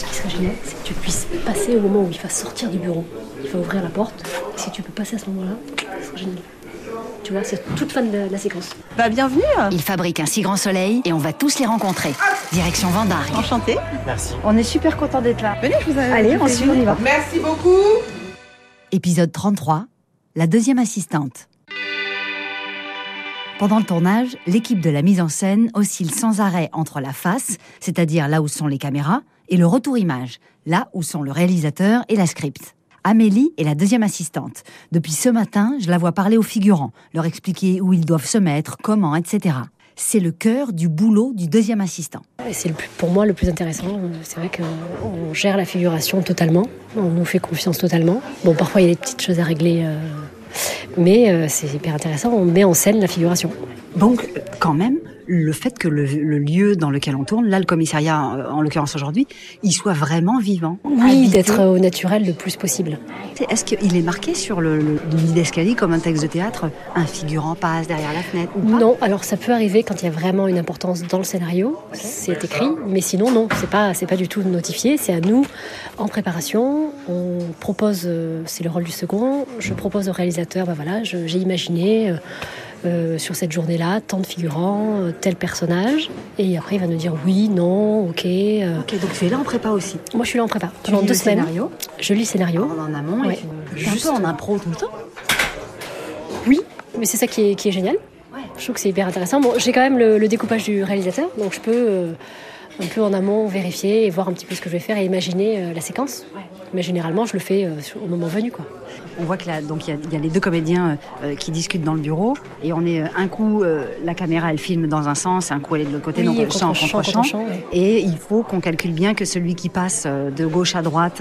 Ce qui serait génial, c'est que tu puisses passer au moment où il va sortir du bureau. Il va ouvrir la porte. Et si tu peux passer à ce moment-là, ce serait génial. Tu vois, c'est toute fan de la séquence. Bah, bienvenue. Ils fabriquent un si grand soleil et on va tous les rencontrer. Direction Vendargue. Enchantée. Merci. On est super contents d'être là. Venez, je vous avais... Allez, ensuite on y va. Merci beaucoup. Épisode 33, la deuxième assistante. Pendant le tournage, l'équipe de la mise en scène oscille sans arrêt entre la face, c'est-à-dire là où sont les caméras, et le retour image, là où sont le réalisateur et la script. Amélie est la deuxième assistante. Depuis ce matin, je la vois parler aux figurants, leur expliquer où ils doivent se mettre, comment, etc. C'est le cœur du boulot du deuxième assistant. C'est pour moi le plus intéressant. C'est vrai qu'on gère la figuration totalement, on nous fait confiance totalement. Bon, parfois il y a des petites choses à régler... Mais c'est hyper intéressant, on met en scène la figuration. Donc, quand même, le fait que le lieu dans lequel on tourne, là, le commissariat, en l'occurrence aujourd'hui, il soit vraiment vivant. Oui, habité. D'être au naturel le plus possible. Est-ce qu'il est marqué sur le lit d'escalier, comme un texte de théâtre, un figurant passe derrière la fenêtre ou pas? Non, alors ça peut arriver quand il y a vraiment une importance dans le scénario, c'est écrit, mais sinon, non, c'est pas du tout notifié, c'est à nous, en préparation, on propose, c'est le rôle du second, je propose au réalisateur, ben voilà, j'ai imaginé... sur cette journée-là, tant de figurants, tel personnage, et après il va nous dire oui, non, ok. Ok, donc tu es là en prépa aussi. Moi je suis là en prépa. Pendant 2 semaines. Scénario. Je lis le scénario. En amont, ouais. Juste un peu en impro tout le temps. Oui, mais c'est ça qui est génial. Ouais. Je trouve que c'est hyper intéressant. Bon, j'ai quand même le découpage du réalisateur, donc je peux un peu en amont vérifier et voir un petit peu ce que je vais faire et imaginer la séquence. Ouais. Mais généralement, je le fais au moment venu, quoi. On voit que là, donc il y a les 2 comédiens qui discutent dans le bureau, et on est un coup la caméra elle filme dans un sens, un coup elle est de l'autre côté, oui, donc champ contre champ, ouais. Et il faut qu'on calcule bien que celui qui passe de gauche à droite,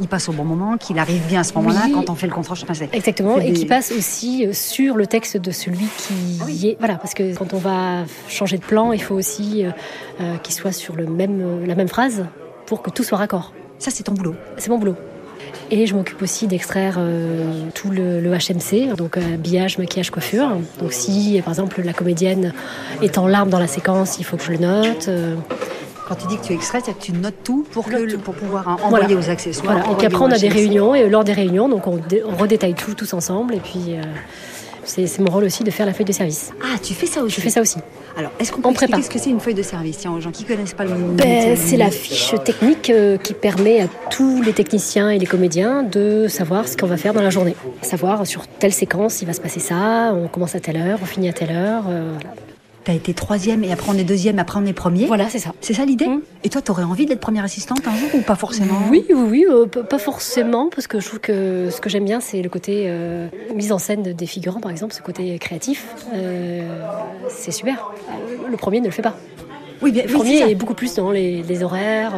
il passe au bon moment, qu'il arrive bien à ce moment-là, oui, quand on fait le contre-champ. Exactement, et qui passe aussi sur le texte de celui qui y est. Voilà, parce que quand on va changer de plan, il faut aussi qu'il soit sur la même phrase pour que tout soit raccord. Ça, c'est ton boulot. C'est mon boulot. Et je m'occupe aussi d'extraire tout le HMC, donc habillage, maquillage, coiffure. Donc si, par exemple, la comédienne est en larmes dans la séquence, il faut que je le note. Quand tu dis que tu extrais, c'est que tu notes tout pour pouvoir envoyer aux accessoires. Voilà. Et puis après, on a des réunions, et lors des réunions, donc on redétaille tout tous ensemble. Et puis, c'est mon rôle aussi de faire la feuille de service. Ah, tu fais ça aussi ? Je fais ça aussi. Alors, est-ce qu'on peut expliquer ce que c'est une feuille de service, tiens, aux gens qui ne connaissent pas le monde? C'est la fiche technique qui permet à tous les techniciens et les comédiens de savoir ce qu'on va faire dans la journée. Savoir sur telle séquence, il va se passer ça, on commence à telle heure, on finit à telle heure. Voilà. T'as été 3e et après on est 2e, après on est 1er. Voilà, c'est ça. C'est ça l'idée. Et toi, t'aurais envie d'être première assistante un jour ou pas forcément? Oui, pas forcément, parce que je trouve que ce que j'aime bien, c'est le côté mise en scène des figurants, par exemple, ce côté créatif. C'est super. Le premier ne le fait pas. Oui, bien, le premier est beaucoup plus dans les horaires.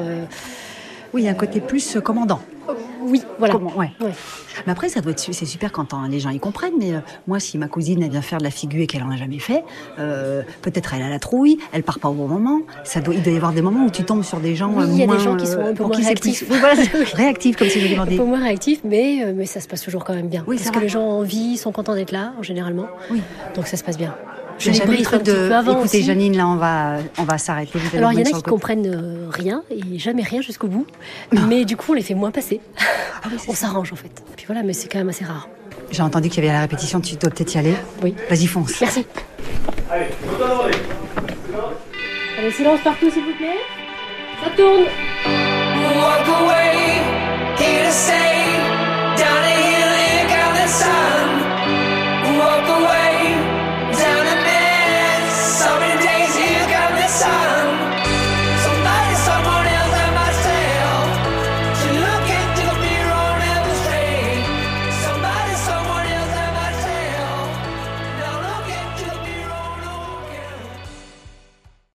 Oui, il y a un côté plus commandant. Oui, voilà. Comment, ouais. Mais après, ça doit être, c'est super quand les gens y comprennent. Mais moi, si ma cousine elle vient faire de la figure et qu'elle en a jamais fait, peut-être elle a la trouille, elle part pas au bon moment. Il doit y avoir des moments où tu tombes sur des gens. Oui, il y a des gens qui sont un peu moins réactifs. Réactifs, comme si je demandais. Un peu moins réactifs, mais ça se passe toujours quand même bien. Oui, parce que les gens ont envie, sont contents d'être là, généralement. Oui. Donc ça se passe bien. J'ai jamais le truc de écoutez aussi. Janine, là on va s'arrêter. Alors il y en a qui comprennent rien et jamais rien jusqu'au bout, mais du coup on les fait moins passer. Ah oui, on s'arrange en fait. Puis voilà, mais c'est quand même assez rare. J'ai entendu qu'il y avait la répétition, tu dois peut-être y aller. Oui. Vas-y, fonce. Merci. Allez, silence partout s'il vous plaît. Ça tourne.